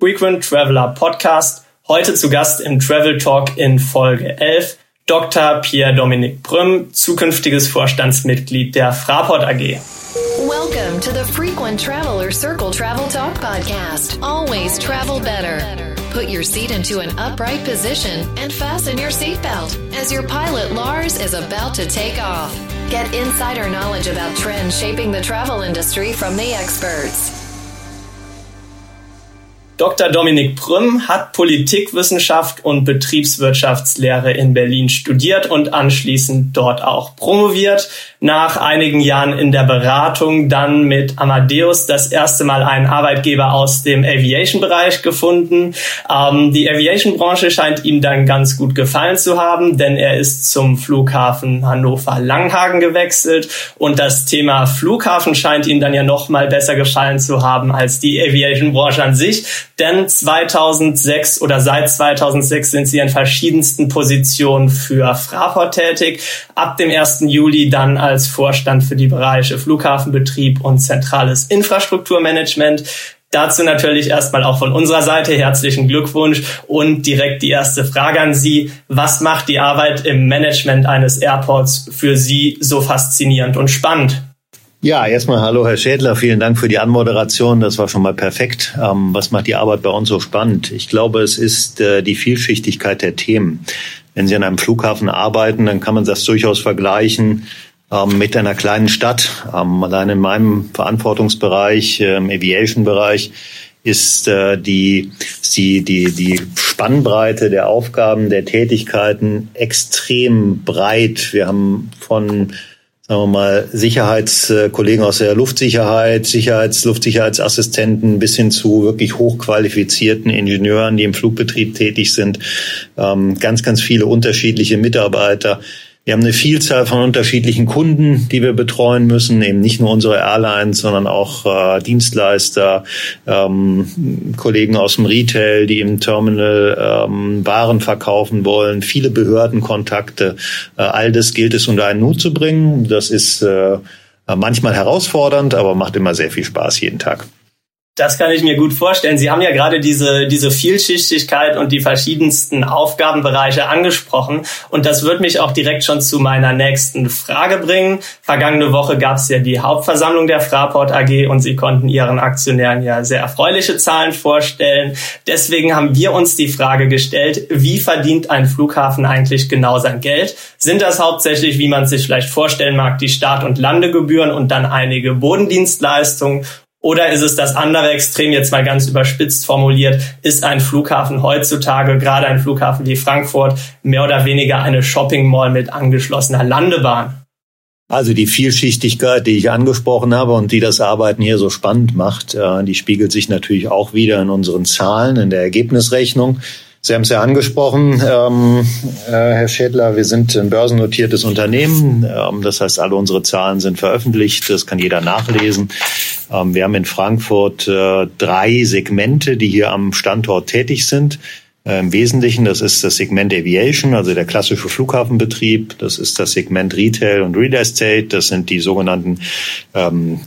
Frequent Traveler Podcast. Heute zu Gast im Travel Talk in Folge 11 Dr. Pierre-Dominik Prüm, zukünftiges Vorstandsmitglied der Fraport AG. Welcome to the Frequent Traveler Circle Travel Talk Podcast. Always travel better. Put your seat into an upright position and fasten your seatbelt as your pilot Lars is about to take off. Get insider knowledge about trends shaping the travel industry from the experts. Dr. Dominik Prüm hat Politikwissenschaft und Betriebswirtschaftslehre in Berlin studiert und anschließend dort auch promoviert. Nach einigen Jahren in der Beratung dann mit Amadeus das erste Mal einen Arbeitgeber aus dem Aviation-Bereich gefunden. Die Aviation-Branche scheint ihm dann ganz gut gefallen zu haben, denn er ist zum Flughafen Hannover-Langenhagen gewechselt und das Thema Flughafen scheint ihm dann ja noch mal besser gefallen zu haben als die Aviation-Branche an sich. Denn 2006 oder seit 2006 sind sie in verschiedensten Positionen für Fraport tätig. Ab dem 1. Juli dann als Vorstand für die Bereiche Flughafenbetrieb und zentrales Infrastrukturmanagement. Dazu natürlich erstmal auch von unserer Seite herzlichen Glückwunsch und direkt die erste Frage an Sie. Was macht die Arbeit im Management eines Airports für Sie so faszinierend und spannend? Ja, erstmal hallo Herr Schädler, vielen Dank für die Anmoderation, das war schon mal perfekt. Was macht die Arbeit bei uns so spannend? Ich glaube, es ist die Vielschichtigkeit der Themen. Wenn Sie an einem Flughafen arbeiten, dann kann man das durchaus vergleichen mit einer kleinen Stadt. Allein in meinem Verantwortungsbereich, im Aviation-Bereich, ist die Spannbreite der Aufgaben, der Tätigkeiten extrem breit. Wir haben von Sicherheitskollegen aus der Luftsicherheit, Luftsicherheitsassistenten bis hin zu wirklich hochqualifizierten Ingenieuren, die im Flugbetrieb tätig sind, ganz, ganz viele unterschiedliche Mitarbeiter. Wir haben eine Vielzahl von unterschiedlichen Kunden, die wir betreuen müssen, eben nicht nur unsere Airlines, sondern auch Dienstleister, Kollegen aus dem Retail, die im Terminal Waren verkaufen wollen, viele Behördenkontakte. All das gilt es unter einen Hut zu bringen. Das ist manchmal herausfordernd, aber macht immer sehr viel Spaß jeden Tag. Das kann ich mir gut vorstellen. Sie haben ja gerade diese Vielschichtigkeit und die verschiedensten Aufgabenbereiche angesprochen. Und das wird mich auch direkt schon zu meiner nächsten Frage bringen. Vergangene Woche gab es ja die Hauptversammlung der Fraport AG und Sie konnten Ihren Aktionären ja sehr erfreuliche Zahlen vorstellen. Deswegen haben wir uns die Frage gestellt, wie verdient ein Flughafen eigentlich genau sein Geld? Sind das hauptsächlich, wie man es sich vielleicht vorstellen mag, die Start- und Landegebühren und dann einige Bodendienstleistungen? Oder ist es das andere Extrem, jetzt mal ganz überspitzt formuliert, ist ein Flughafen heutzutage, gerade ein Flughafen wie Frankfurt, mehr oder weniger eine Shopping Mall mit angeschlossener Landebahn? Also die Vielschichtigkeit, die ich angesprochen habe und die das Arbeiten hier so spannend macht, die spiegelt sich natürlich auch wieder in unseren Zahlen, in der Ergebnisrechnung. Sie haben es ja angesprochen, Herr Schädler, wir sind ein börsennotiertes Unternehmen. Das heißt, alle unsere Zahlen sind veröffentlicht, das kann jeder nachlesen. Wir haben in Frankfurt drei Segmente, die hier am Standort tätig sind. Im Wesentlichen, das ist das Segment Aviation, also der klassische Flughafenbetrieb. Das ist das Segment Retail und Real Estate. Das sind die sogenannten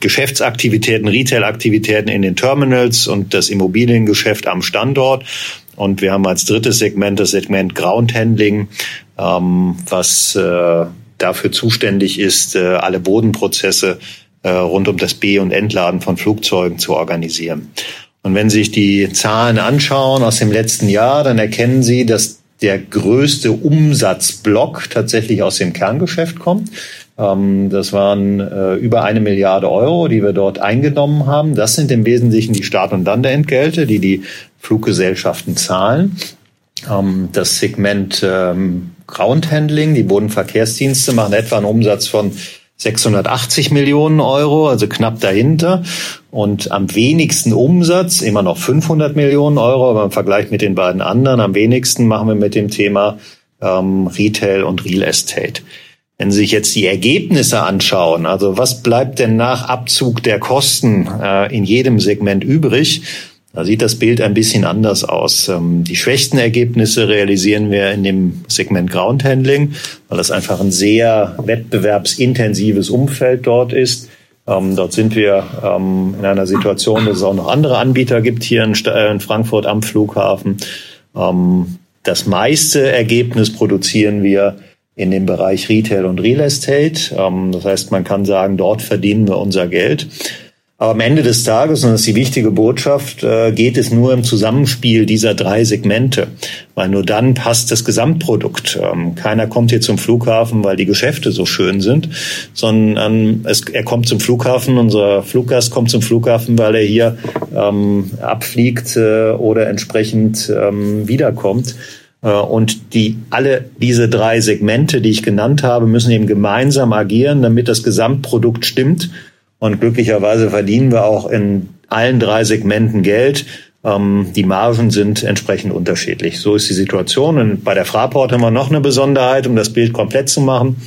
Geschäftsaktivitäten, Retail-Aktivitäten in den Terminals und das Immobiliengeschäft am Standort. Und wir haben als drittes Segment das Segment Ground Handling, was dafür zuständig ist, alle Bodenprozesse rund um das B- und Entladen von Flugzeugen zu organisieren. Und wenn Sie sich die Zahlen anschauen aus dem letzten Jahr, dann erkennen Sie, dass der größte Umsatzblock tatsächlich aus dem Kerngeschäft kommt. Das waren über 1 Milliarde Euro, die wir dort eingenommen haben. Das sind im Wesentlichen die Start- und Landeentgelte, die die Fluggesellschaften zahlen. Das Segment Ground Handling, die Bodenverkehrsdienste, machen etwa einen Umsatz von 680 Millionen Euro, also knapp dahinter. Und am wenigsten Umsatz, immer noch 500 Millionen Euro, aber im Vergleich mit den beiden anderen, am wenigsten machen wir mit dem Thema Retail und Real Estate. Wenn Sie sich jetzt die Ergebnisse anschauen, also was bleibt denn nach Abzug der Kosten in jedem Segment übrig, da sieht das Bild ein bisschen anders aus. Die schwächsten Ergebnisse realisieren wir in dem Segment Ground Handling, weil das einfach ein sehr wettbewerbsintensives Umfeld dort ist. Dort sind wir in einer Situation, dass es auch noch andere Anbieter gibt hier in Frankfurt am Flughafen. Das meiste Ergebnis produzieren wir in dem Bereich Retail und Real Estate. Das heißt, man kann sagen, dort verdienen wir unser Geld. Aber am Ende des Tages, und das ist die wichtige Botschaft, geht es nur im Zusammenspiel dieser drei Segmente, weil nur dann passt das Gesamtprodukt. Keiner kommt hier zum Flughafen, weil die Geschäfte so schön sind, sondern er kommt zum Flughafen, unser Fluggast kommt zum Flughafen, weil er hier abfliegt oder entsprechend wiederkommt. Und alle diese drei Segmente, die ich genannt habe, müssen eben gemeinsam agieren, damit das Gesamtprodukt stimmt. Und glücklicherweise verdienen wir auch in allen drei Segmenten Geld. Die Margen sind entsprechend unterschiedlich. So ist die Situation. Und bei der Fraport haben wir noch eine Besonderheit, um das Bild komplett zu machen.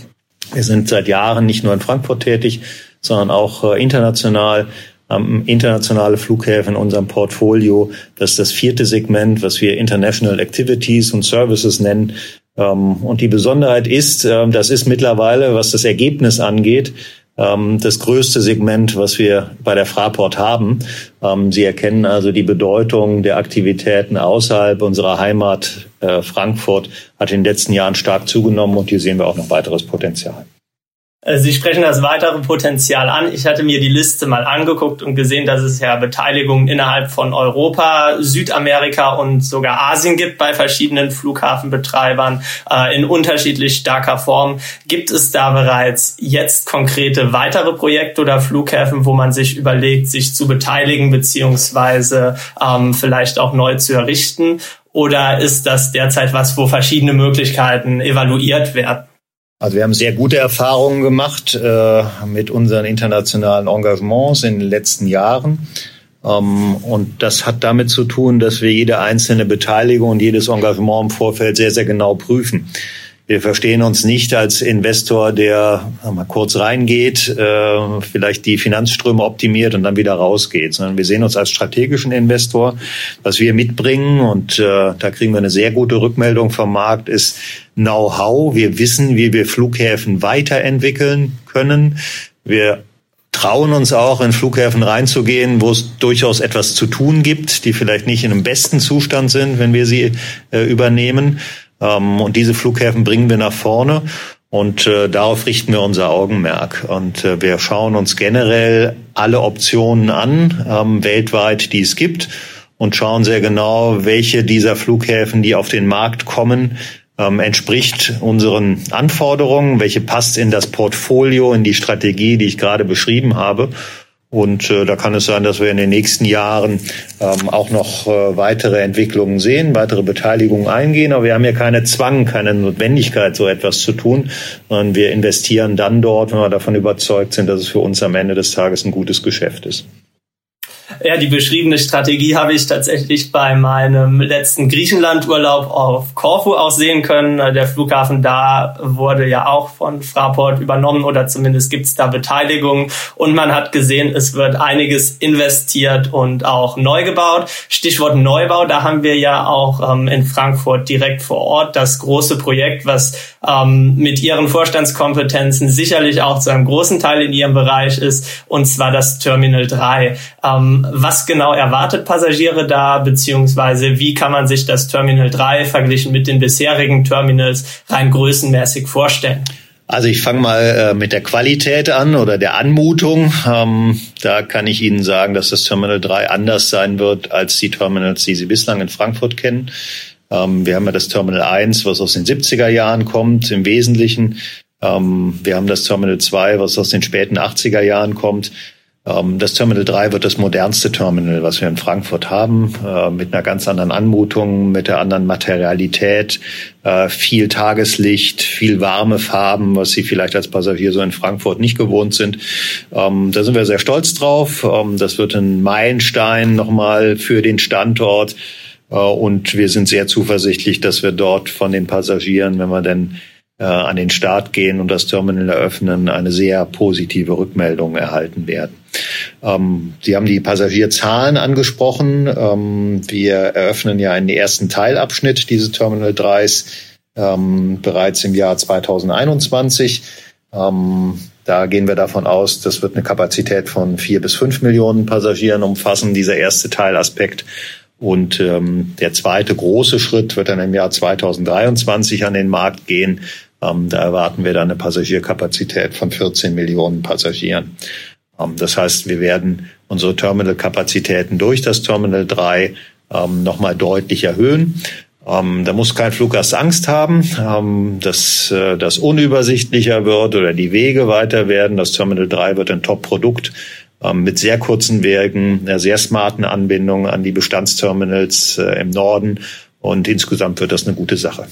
Wir sind seit Jahren nicht nur in Frankfurt tätig, sondern auch international. Internationale Flughäfen in unserem Portfolio. Das ist das vierte Segment, was wir International Activities und Services nennen. Und die Besonderheit ist, das ist mittlerweile, was das Ergebnis angeht, das größte Segment, was wir bei der Fraport haben. Sie erkennen also die Bedeutung der Aktivitäten außerhalb unserer Heimat. Frankfurt hat in den letzten Jahren stark zugenommen und hier sehen wir auch noch weiteres Potenzial. Sie sprechen das weitere Potenzial an. Ich hatte mir die Liste mal angeguckt und gesehen, dass es ja Beteiligungen innerhalb von Europa, Südamerika und sogar Asien gibt bei verschiedenen Flughafenbetreibern in unterschiedlich starker Form. Gibt es da bereits jetzt konkrete weitere Projekte oder Flughäfen, wo man sich überlegt, sich zu beteiligen beziehungsweise vielleicht auch neu zu errichten? Oder ist das derzeit was, wo verschiedene Möglichkeiten evaluiert werden? Also wir haben sehr gute Erfahrungen gemacht mit unseren internationalen Engagements in den letzten Jahren. Und das hat damit zu tun, dass wir jede einzelne Beteiligung und jedes Engagement im Vorfeld sehr, sehr genau prüfen. Wir verstehen uns nicht als Investor, der mal kurz reingeht, vielleicht die Finanzströme optimiert und dann wieder rausgeht, sondern wir sehen uns als strategischen Investor. Was wir mitbringen, und da kriegen wir eine sehr gute Rückmeldung vom Markt, ist Know-how. Wir wissen, wie wir Flughäfen weiterentwickeln können. Wir trauen uns auch, in Flughäfen reinzugehen, wo es durchaus etwas zu tun gibt, die vielleicht nicht in einem besten Zustand sind, wenn wir sie übernehmen. Und diese Flughäfen bringen wir nach vorne und darauf richten wir unser Augenmerk. Und wir schauen uns generell alle Optionen an, weltweit, die es gibt, und schauen sehr genau, welche dieser Flughäfen, die auf den Markt kommen, entspricht unseren Anforderungen, welche passt in das Portfolio, in die Strategie, die ich gerade beschrieben habe. Und da kann es sein, dass wir in den nächsten Jahren auch noch weitere Entwicklungen sehen, weitere Beteiligungen eingehen. Aber wir haben hier keinen Zwang, keine Notwendigkeit, so etwas zu tun, sondern wir investieren dann dort, wenn wir davon überzeugt sind, dass es für uns am Ende des Tages ein gutes Geschäft ist. Ja, die beschriebene Strategie habe ich tatsächlich bei meinem letzten Griechenlandurlaub auf Korfu auch sehen können. Der Flughafen da wurde ja auch von Fraport übernommen oder zumindest gibt es da Beteiligungen. Und man hat gesehen, es wird einiges investiert und auch neu gebaut. Stichwort Neubau, da haben wir ja auch in Frankfurt direkt vor Ort das große Projekt, was mit ihren Vorstandskompetenzen sicherlich auch zu einem großen Teil in ihrem Bereich ist, und zwar das Terminal 3. Was genau erwartet Passagiere da, beziehungsweise wie kann man sich das Terminal 3 verglichen mit den bisherigen Terminals rein größenmäßig vorstellen? Also ich fange mal mit der Qualität an oder der Anmutung. Da kann ich Ihnen sagen, dass das Terminal 3 anders sein wird als die Terminals, die Sie bislang in Frankfurt kennen. Wir haben ja das Terminal 1, was aus den 70er Jahren kommt, im Wesentlichen. Wir haben das Terminal 2, was aus den späten 80er Jahren kommt. Das Terminal 3 wird das modernste Terminal, was wir in Frankfurt haben, mit einer ganz anderen Anmutung, mit der anderen Materialität, viel Tageslicht, viel warme Farben, was Sie vielleicht als Passagier so in Frankfurt nicht gewohnt sind. Da sind wir sehr stolz drauf. Das wird ein Meilenstein nochmal für den Standort. Und wir sind sehr zuversichtlich, dass wir dort von den Passagieren, wenn wir denn an den Start gehen und das Terminal eröffnen, eine sehr positive Rückmeldung erhalten werden. Sie haben die Passagierzahlen angesprochen. Wir eröffnen ja einen ersten Teilabschnitt dieses Terminal 3s bereits im Jahr 2021. Da gehen wir davon aus, das wird eine Kapazität von 4 bis 5 Millionen Passagieren umfassen, dieser erste Teilaspekt. Und der zweite große Schritt wird dann im Jahr 2023 an den Markt gehen. Da erwarten wir dann eine Passagierkapazität von 14 Millionen Passagieren. Das heißt, wir werden unsere Terminalkapazitäten durch das Terminal 3 nochmal deutlich erhöhen. Da muss kein Fluggast Angst haben, dass das unübersichtlicher wird oder die Wege weiter werden. Das Terminal 3 wird ein Top-Produkt mit sehr kurzen Wegen, einer sehr smarten Anbindung an die Bestandsterminals im Norden. Und insgesamt wird das eine gute Sache.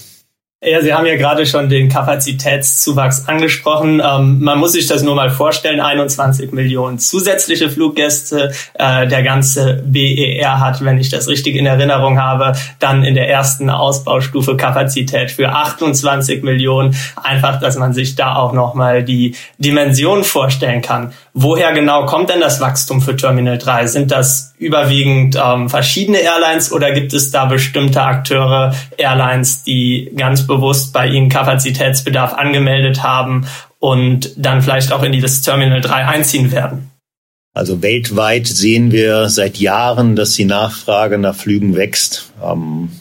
Ja, Sie haben ja gerade schon den Kapazitätszuwachs angesprochen. Man muss sich das nur mal vorstellen, 21 Millionen zusätzliche Fluggäste, der ganze BER hat, wenn ich das richtig in Erinnerung habe, dann in der ersten Ausbaustufe Kapazität für 28 Millionen. Einfach, dass man sich da auch nochmal die Dimension vorstellen kann. Woher genau kommt denn das Wachstum für Terminal 3? Sind das überwiegend verschiedene Airlines oder gibt es da bestimmte Akteure, Airlines, die ganz bewusst bei ihnen Kapazitätsbedarf angemeldet haben und dann vielleicht auch in dieses Terminal 3 einziehen werden? Also weltweit sehen wir seit Jahren, dass die Nachfrage nach Flügen wächst.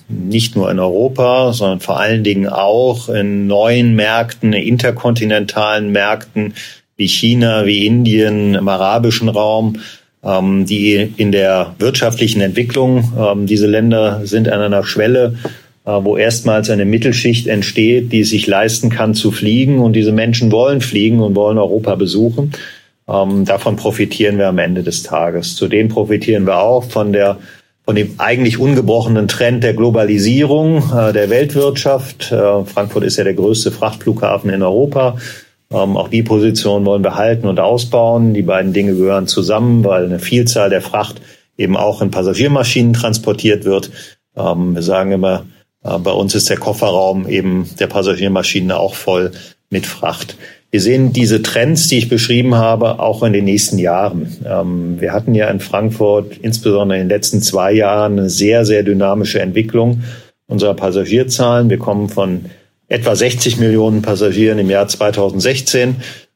Nicht nur in Europa, sondern vor allen Dingen auch in neuen Märkten, interkontinentalen Märkten wie China, wie Indien, im arabischen Raum, die in der wirtschaftlichen Entwicklung, diese Länder sind an einer Schwelle, wo erstmals eine Mittelschicht entsteht, die es sich leisten kann zu fliegen. Und diese Menschen wollen fliegen und wollen Europa besuchen. Davon profitieren wir am Ende des Tages. Zudem profitieren wir auch von dem eigentlich ungebrochenen Trend der Globalisierung der Weltwirtschaft. Frankfurt ist ja der größte Frachtflughafen in Europa. Auch die Position wollen wir halten und ausbauen. Die beiden Dinge gehören zusammen, weil eine Vielzahl der Fracht eben auch in Passagiermaschinen transportiert wird. Wir sagen immer, bei uns ist der Kofferraum eben der Passagiermaschinen auch voll mit Fracht. Wir sehen diese Trends, die ich beschrieben habe, auch in den nächsten Jahren. Wir hatten ja in Frankfurt insbesondere in den letzten 2 Jahren eine sehr, sehr dynamische Entwicklung unserer Passagierzahlen. Wir kommen von etwa 60 Millionen Passagieren im Jahr 2016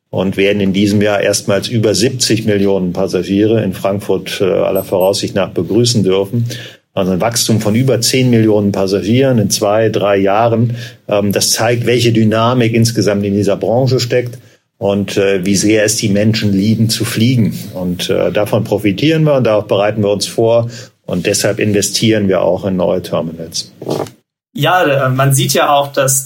und werden in diesem Jahr erstmals über 70 Millionen Passagiere in Frankfurt aller Voraussicht nach begrüßen dürfen. Also ein Wachstum von über 10 Millionen Passagieren in 2, 3 Jahren. Das zeigt, welche Dynamik insgesamt in dieser Branche steckt und wie sehr es die Menschen lieben zu fliegen. Und davon profitieren wir und darauf bereiten wir uns vor. Und deshalb investieren wir auch in neue Terminals. Ja, man sieht ja auch, dass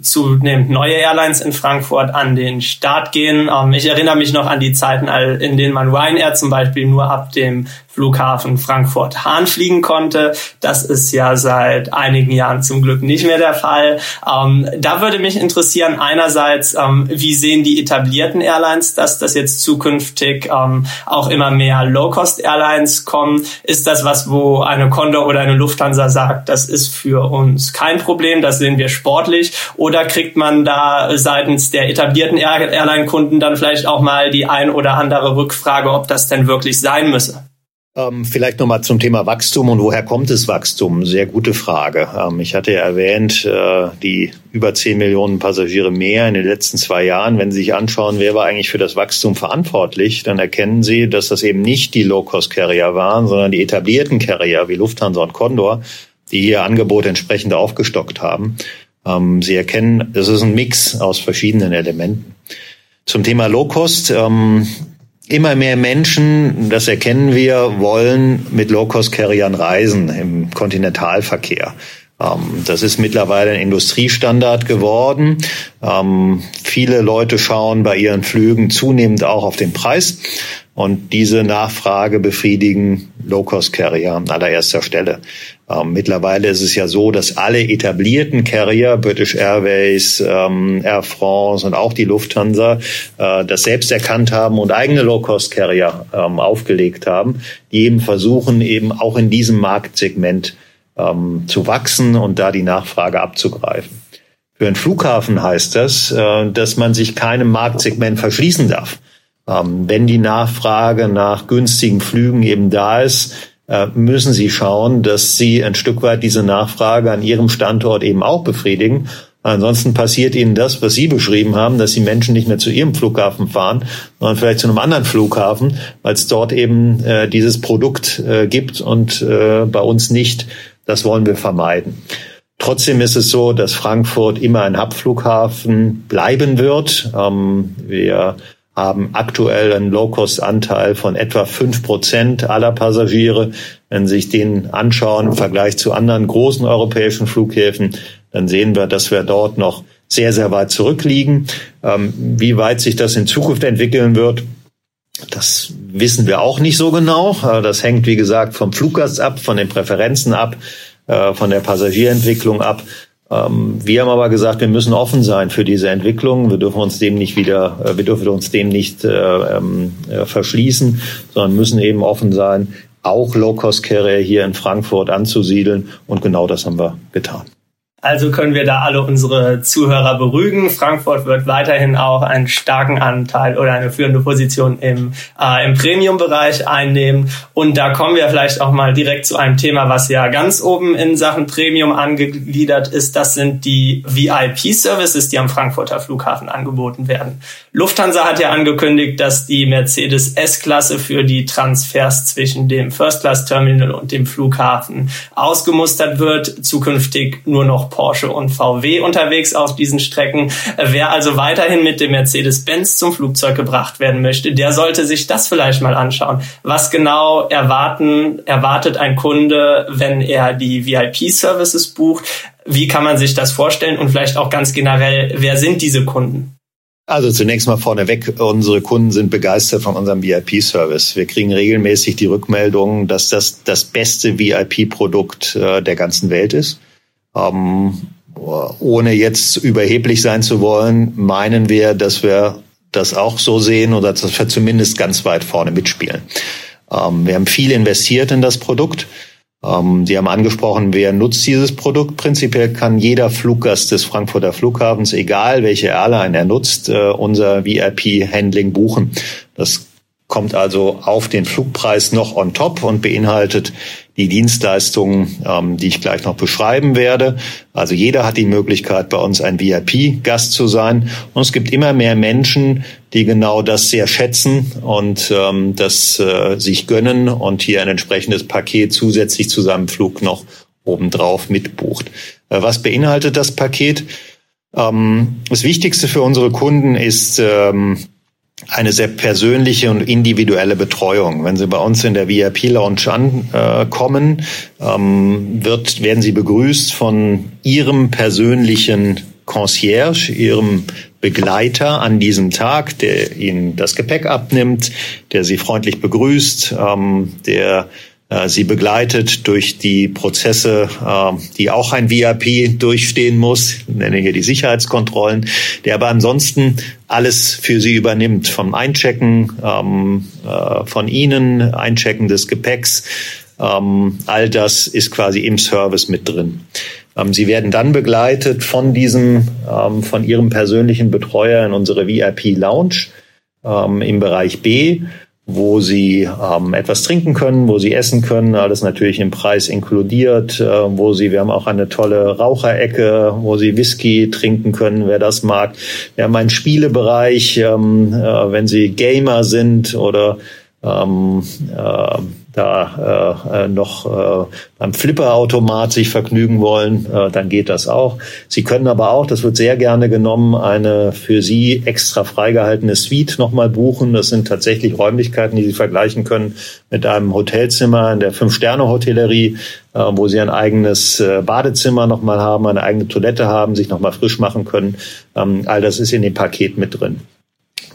zunehmend neue Airlines in Frankfurt an den Start gehen. Ich erinnere mich noch an die Zeiten, in denen man Ryanair zum Beispiel nur ab dem Flughafen Frankfurt-Hahn fliegen konnte. Das ist ja seit einigen Jahren zum Glück nicht mehr der Fall. Da würde mich interessieren, einerseits, wie sehen die etablierten Airlines, dass das jetzt zukünftig auch immer mehr Low-Cost-Airlines kommen? Ist das was, wo eine Condor oder eine Lufthansa sagt, das ist für uns kein Problem, das sehen wir sportlich? Oder kriegt man da seitens der etablierten Airline-Kunden dann vielleicht auch mal die ein oder andere Rückfrage, ob das denn wirklich sein müsse? Vielleicht nochmal zum Thema Wachstum und woher kommt das Wachstum? Sehr gute Frage. Ich hatte ja erwähnt, die über 10 Millionen Passagiere mehr in den letzten 2 Jahren. Wenn Sie sich anschauen, wer war eigentlich für das Wachstum verantwortlich, dann erkennen Sie, dass das eben nicht die Low-Cost-Carrier waren, sondern die etablierten Carrier wie Lufthansa und Condor, die ihr Angebot entsprechend aufgestockt haben. Sie erkennen, das ist ein Mix aus verschiedenen Elementen. Zum Thema Low-Cost. Immer mehr Menschen, das erkennen wir, wollen mit Low-Cost-Carriern reisen im Kontinentalverkehr. Das ist mittlerweile ein Industriestandard geworden. Viele Leute schauen bei ihren Flügen zunehmend auch auf den Preis. Und diese Nachfrage befriedigen Low-Cost-Carrier an allererster Stelle. Mittlerweile ist es ja so, dass alle etablierten Carrier, British Airways, Air France und auch die Lufthansa, das selbst erkannt haben und eigene Low-Cost-Carrier aufgelegt haben, die eben versuchen, eben auch in diesem Marktsegment zu wachsen und da die Nachfrage abzugreifen. Für einen Flughafen heißt das, dass man sich keinem Marktsegment verschließen darf. Wenn die Nachfrage nach günstigen Flügen eben da ist, müssen Sie schauen, dass Sie ein Stück weit diese Nachfrage an Ihrem Standort eben auch befriedigen Ansonsten passiert ihnen das, was Sie beschrieben haben, dass die Menschen nicht mehr zu ihrem Flughafen fahren, sondern vielleicht zu einem anderen Flughafen, weil es dort eben dieses Produkt gibt und bei uns nicht. Das wollen wir vermeiden. Trotzdem ist es so, dass Frankfurt immer ein Hub-Flughafen bleiben wird. Wir haben aktuell einen Low-Cost-Anteil von etwa 5% aller Passagiere. Wenn Sie sich den anschauen im Vergleich zu anderen großen europäischen Flughäfen, dann sehen wir, dass wir dort noch sehr, sehr weit zurückliegen. Wie weit sich das in Zukunft entwickeln wird, das wissen wir auch nicht so genau. Das hängt, wie gesagt, vom Fluggast ab, von den Präferenzen ab, von der Passagierentwicklung ab. Wir haben aber gesagt, wir müssen offen sein für diese Entwicklung. Wir dürfen uns dem nicht verschließen, sondern müssen eben offen sein, auch Low-Cost-Carrier hier in Frankfurt anzusiedeln. Und genau das haben wir getan. Also können wir da alle unsere Zuhörer beruhigen. Frankfurt wird weiterhin auch einen starken Anteil oder eine führende Position im Premium-Bereich einnehmen. Und da kommen wir vielleicht auch mal direkt zu einem Thema, was ja ganz oben in Sachen Premium angegliedert ist. Das sind die VIP-Services, die am Frankfurter Flughafen angeboten werden. Lufthansa hat ja angekündigt, dass die Mercedes S-Klasse für die Transfers zwischen dem First-Class-Terminal und dem Flughafen ausgemustert wird, zukünftig nur noch Porsche und VW unterwegs auf diesen Strecken. Wer also weiterhin mit dem Mercedes-Benz zum Flugzeug gebracht werden möchte, der sollte sich das vielleicht mal anschauen. Was genau erwartet ein Kunde, wenn er die VIP-Services bucht? Wie kann man sich das vorstellen? Und vielleicht auch ganz generell, wer sind diese Kunden? Also zunächst mal vorneweg, unsere Kunden sind begeistert von unserem VIP-Service. Wir kriegen regelmäßig die Rückmeldungen, dass das das beste VIP-Produkt der ganzen Welt ist. Ohne jetzt überheblich sein zu wollen, meinen wir, dass wir das auch so sehen oder dass wir zumindest ganz weit vorne mitspielen. Wir haben viel investiert in das Produkt. Sie haben angesprochen, wer nutzt dieses Produkt? Prinzipiell kann jeder Fluggast des Frankfurter Flughafens, egal welche Airline er nutzt, unser VIP-Handling buchen. Das kommt also auf den Flugpreis noch on top und beinhaltet die Dienstleistungen, die ich gleich noch beschreiben werde. Also jeder hat die Möglichkeit, bei uns ein VIP-Gast zu sein. Und es gibt immer mehr Menschen, die genau das sehr schätzen und das sich gönnen und hier ein entsprechendes Paket zusätzlich zu seinem Flug noch obendrauf mitbucht. Was beinhaltet das Paket? Das Wichtigste für unsere Kunden ist eine sehr persönliche und individuelle Betreuung. Wenn Sie bei uns in der VIP-Lounge ankommen, werden Sie begrüßt von Ihrem persönlichen Concierge, Ihrem Begleiter an diesem Tag, der Ihnen das Gepäck abnimmt, der Sie freundlich begrüßt, der Sie begleitet durch die Prozesse, die auch ein VIP durchstehen muss, ich nenne hier die Sicherheitskontrollen, der aber ansonsten alles für Sie übernimmt, vom Einchecken von Ihnen, Einchecken des Gepäcks, all das ist quasi im Service mit drin. Sie werden dann begleitet von von Ihrem persönlichen Betreuer in unsere VIP-Lounge im Bereich B, wo Sie etwas trinken können, wo Sie essen können, alles natürlich im Preis inkludiert, wir haben auch eine tolle Raucherecke, wo Sie Whisky trinken können, wer das mag. Wir haben einen Spielebereich, wenn Sie Gamer sind oder beim Flipperautomat sich vergnügen wollen, dann geht das auch. Sie können aber auch, das wird sehr gerne genommen, eine für Sie extra freigehaltene Suite nochmal buchen. Das sind tatsächlich Räumlichkeiten, die Sie vergleichen können mit einem Hotelzimmer in der 5-Sterne-Hotellerie, wo Sie ein eigenes Badezimmer nochmal haben, eine eigene Toilette haben, sich nochmal frisch machen können. All das ist in dem Paket mit drin.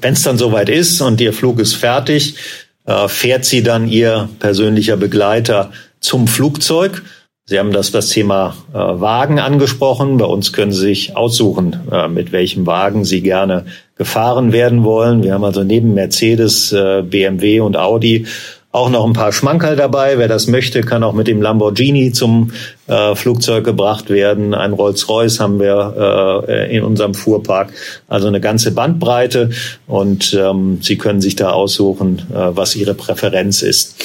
Wenn es dann soweit ist und Ihr Flug ist fertig, fährt Sie dann Ihr persönlicher Begleiter zum Flugzeug. Sie haben das Thema Wagen angesprochen. Bei uns können Sie sich aussuchen, mit welchem Wagen Sie gerne gefahren werden wollen. Wir haben also neben Mercedes, BMW und Audi auch noch ein paar Schmankerl dabei. Wer das möchte, kann auch mit dem Lamborghini zum Flugzeug gebracht werden. Ein Rolls-Royce haben wir in unserem Fuhrpark. Also eine ganze Bandbreite. Und Sie können sich da aussuchen, was Ihre Präferenz ist.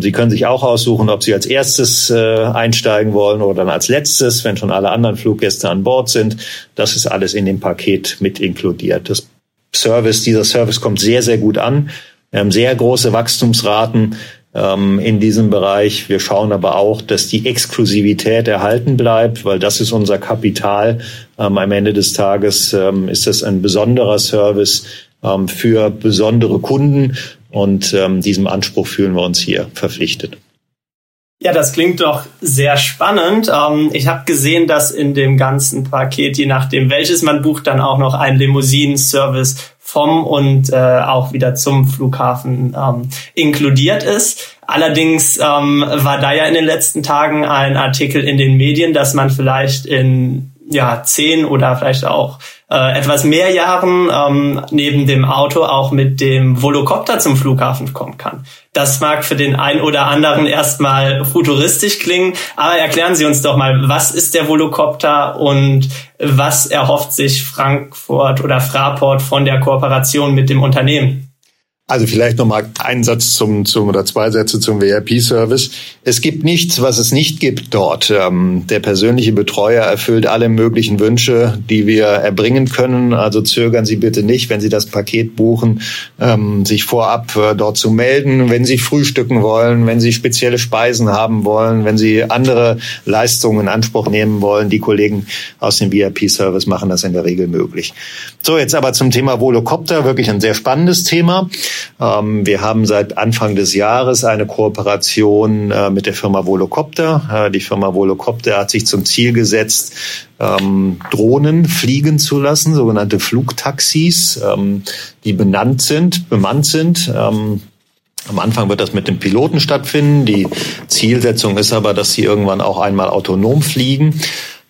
Sie können sich auch aussuchen, ob Sie als erstes einsteigen wollen oder dann als letztes, wenn schon alle anderen Fluggäste an Bord sind. Das ist alles in dem Paket mit inkludiert. Dieser Service kommt sehr, sehr gut an. Wir haben sehr große Wachstumsraten in diesem Bereich. Wir schauen aber auch, dass die Exklusivität erhalten bleibt, weil das ist unser Kapital. Am Ende des Tages ist das ein besonderer Service für besondere Kunden und diesem Anspruch fühlen wir uns hier verpflichtet. Ja, das klingt doch sehr spannend. Ich habe gesehen, dass in dem ganzen Paket, je nachdem welches man bucht, dann auch noch ein Limousinen-Service vom und auch wieder zum Flughafen inkludiert ist. Allerdings war da ja in den letzten Tagen ein Artikel in den Medien, dass man vielleicht in 10 oder vielleicht auch etwas mehr Jahren neben dem Auto auch mit dem Volocopter zum Flughafen kommen kann. Das mag für den einen oder anderen erstmal futuristisch klingen, aber erklären Sie uns doch mal, was ist der Volocopter und was erhofft sich Frankfurt oder Fraport von der Kooperation mit dem Unternehmen? Also vielleicht nochmal einen Satz oder zwei Sätze zum VIP-Service. Es gibt nichts, was es nicht gibt dort. Der persönliche Betreuer erfüllt alle möglichen Wünsche, die wir erbringen können. Also zögern Sie bitte nicht, wenn Sie das Paket buchen, sich vorab dort zu melden. Wenn Sie frühstücken wollen, wenn Sie spezielle Speisen haben wollen, wenn Sie andere Leistungen in Anspruch nehmen wollen, die Kollegen aus dem VIP-Service machen das in der Regel möglich. So, jetzt aber zum Thema Volocopter, wirklich ein sehr spannendes Thema. Wir haben seit Anfang des Jahres eine Kooperation mit der Firma Volocopter. Die Firma Volocopter hat sich zum Ziel gesetzt, Drohnen fliegen zu lassen, sogenannte Flugtaxis, die bemannt sind. Am Anfang wird das mit dem Piloten stattfinden. Die Zielsetzung ist aber, dass sie irgendwann auch einmal autonom fliegen.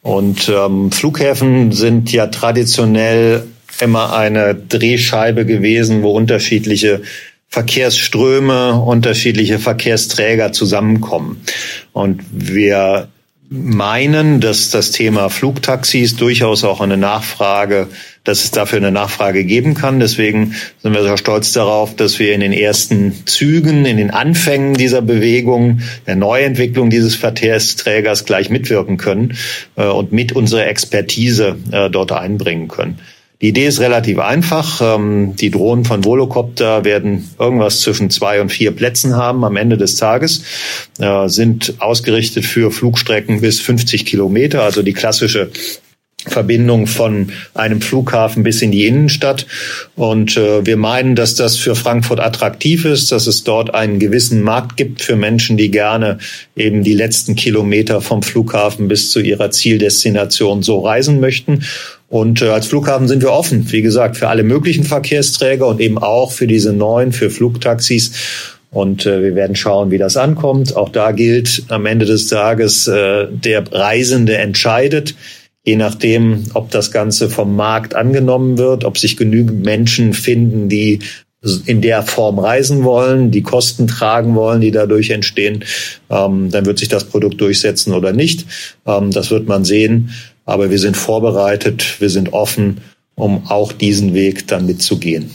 Und Flughäfen sind ja traditionell immer eine Drehscheibe gewesen, wo unterschiedliche Verkehrsströme, unterschiedliche Verkehrsträger zusammenkommen. Und wir meinen, dass das Thema Flugtaxis durchaus auch dass es dafür eine Nachfrage geben kann. Deswegen sind wir sehr stolz darauf, dass wir in den ersten Zügen, in den Anfängen dieser Bewegung, der Neuentwicklung dieses Verkehrsträgers gleich mitwirken können und mit unserer Expertise dort einbringen können. Die Idee ist relativ einfach. Die Drohnen von Volocopter werden irgendwas zwischen 2 und 4 Plätzen haben am Ende des Tages, sind ausgerichtet für Flugstrecken bis 50 Kilometer, also die klassische Verbindung von einem Flughafen bis in die Innenstadt. Und wir meinen, dass das für Frankfurt attraktiv ist, dass es dort einen gewissen Markt gibt für Menschen, die gerne eben die letzten Kilometer vom Flughafen bis zu ihrer Zieldestination so reisen möchten. Und als Flughafen sind wir offen, wie gesagt, für alle möglichen Verkehrsträger und eben auch für diese neuen, für Flugtaxis. Und wir werden schauen, wie das ankommt. Auch da gilt, am Ende des Tages, der Reisende entscheidet, je nachdem, ob das Ganze vom Markt angenommen wird, ob sich genügend Menschen finden, die in der Form reisen wollen, die Kosten tragen wollen, die dadurch entstehen, dann wird sich das Produkt durchsetzen oder nicht. Das wird man sehen. Aber wir sind vorbereitet, wir sind offen, um auch diesen Weg dann mitzugehen.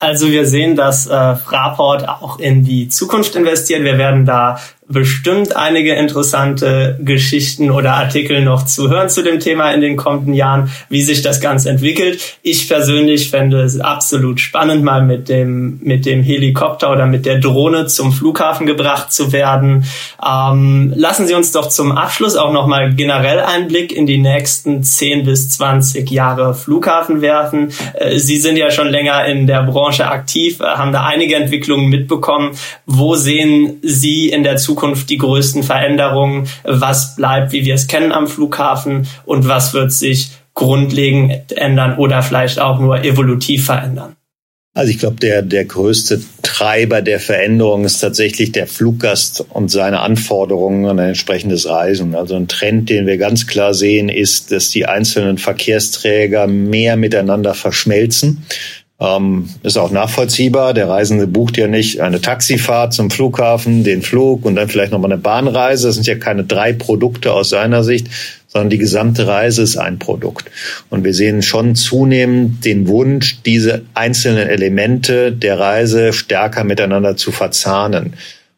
Also wir sehen, dass Fraport auch in die Zukunft investiert. Wir werden da bestimmt einige interessante Geschichten oder Artikel noch zu hören zu dem Thema in den kommenden Jahren, wie sich das Ganze entwickelt. Ich persönlich fände es absolut spannend, mal mit dem Helikopter oder mit der Drohne zum Flughafen gebracht zu werden. Lassen Sie uns doch zum Abschluss auch nochmal generell einen Blick in die nächsten 10 bis 20 Jahre Flughafen werfen. Sie sind ja schon länger in der Branche aktiv, haben da einige Entwicklungen mitbekommen. Wo sehen Sie in der Zukunft die größten Veränderungen, was bleibt, wie wir es kennen am Flughafen und was wird sich grundlegend ändern oder vielleicht auch nur evolutiv verändern? Also ich glaube, der größte Treiber der Veränderung ist tatsächlich der Fluggast und seine Anforderungen an ein entsprechendes Reisen. Also ein Trend, den wir ganz klar sehen, ist, dass die einzelnen Verkehrsträger mehr miteinander verschmelzen. Ist auch nachvollziehbar. Der Reisende bucht ja nicht eine Taxifahrt zum Flughafen, den Flug und dann vielleicht nochmal eine Bahnreise. Das sind ja keine drei Produkte aus seiner Sicht, sondern die gesamte Reise ist ein Produkt. Und wir sehen schon zunehmend den Wunsch, diese einzelnen Elemente der Reise stärker miteinander zu verzahnen.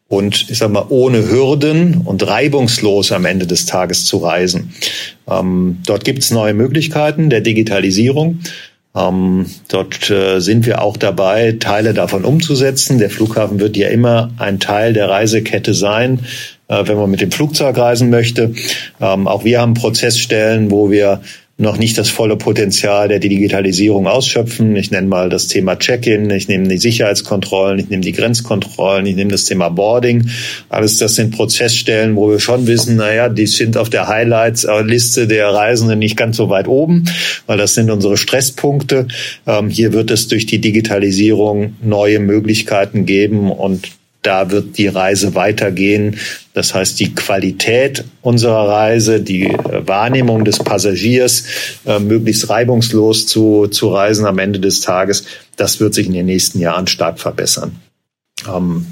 Und ich sag mal, ohne Hürden und reibungslos am Ende des Tages zu reisen. Dort gibt es neue Möglichkeiten der Digitalisierung. Dort sind wir auch dabei, Teile davon umzusetzen. Der Flughafen wird ja immer ein Teil der Reisekette sein, wenn man mit dem Flugzeug reisen möchte. Auch wir haben Prozessstellen, wo wir noch nicht das volle Potenzial der Digitalisierung ausschöpfen. Ich nenne mal das Thema Check-in, ich nehme die Sicherheitskontrollen, ich nehme die Grenzkontrollen, ich nehme das Thema Boarding. Alles das sind Prozessstellen, wo wir schon wissen, naja, die sind auf der Highlights-Liste der Reisenden nicht ganz so weit oben, weil das sind unsere Stresspunkte. Hier wird es durch die Digitalisierung neue Möglichkeiten geben und da wird die Reise weitergehen. Das heißt, die Qualität unserer Reise, die Wahrnehmung des Passagiers, möglichst reibungslos zu reisen am Ende des Tages, das wird sich in den nächsten Jahren stark verbessern.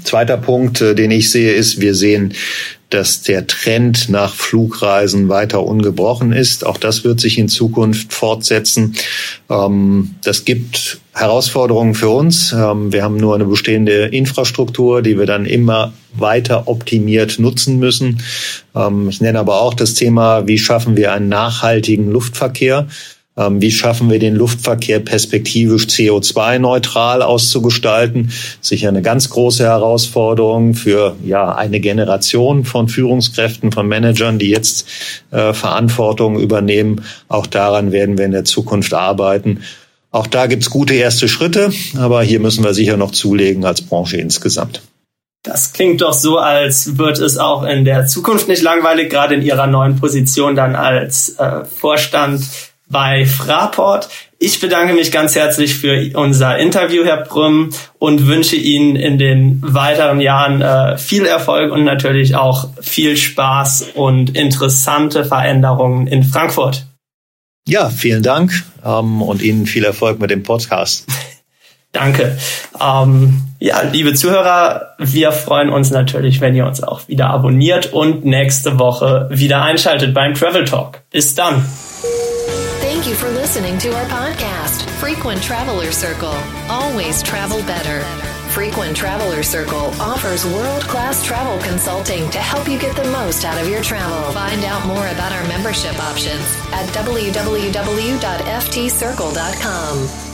Zweiter Punkt, den ich sehe, ist, wir sehen, dass der Trend nach Flugreisen weiter ungebrochen ist. Auch das wird sich in Zukunft fortsetzen. Das gibt Herausforderungen für uns. Wir haben nur eine bestehende Infrastruktur, die wir dann immer weiter optimiert nutzen müssen. Ich nenne aber auch das Thema, wie schaffen wir einen nachhaltigen Luftverkehr? Wie schaffen wir den Luftverkehr perspektivisch CO2-neutral auszugestalten? Sicher eine ganz große Herausforderung für eine Generation von Führungskräften, von Managern, die jetzt Verantwortung übernehmen. Auch daran werden wir in der Zukunft arbeiten. Auch da gibt's gute erste Schritte, aber hier müssen wir sicher noch zulegen als Branche insgesamt. Das klingt doch so, als wird es auch in der Zukunft nicht langweilig, gerade in Ihrer neuen Position dann als Vorstand bei Fraport. Ich bedanke mich ganz herzlich für unser Interview, Herr Prüm, und wünsche Ihnen in den weiteren Jahren viel Erfolg und natürlich auch viel Spaß und interessante Veränderungen in Frankfurt. Ja, vielen Dank und Ihnen viel Erfolg mit dem Podcast. Danke. Liebe Zuhörer, wir freuen uns natürlich, wenn ihr uns auch wieder abonniert und nächste Woche wieder einschaltet beim Travel Talk. Bis dann. Thank you for listening to our podcast, Frequent Traveler Circle. Always travel better. Frequent Traveler Circle offers world-class travel consulting to help you get the most out of your travel. Find out more about our membership options at www.ftcircle.com.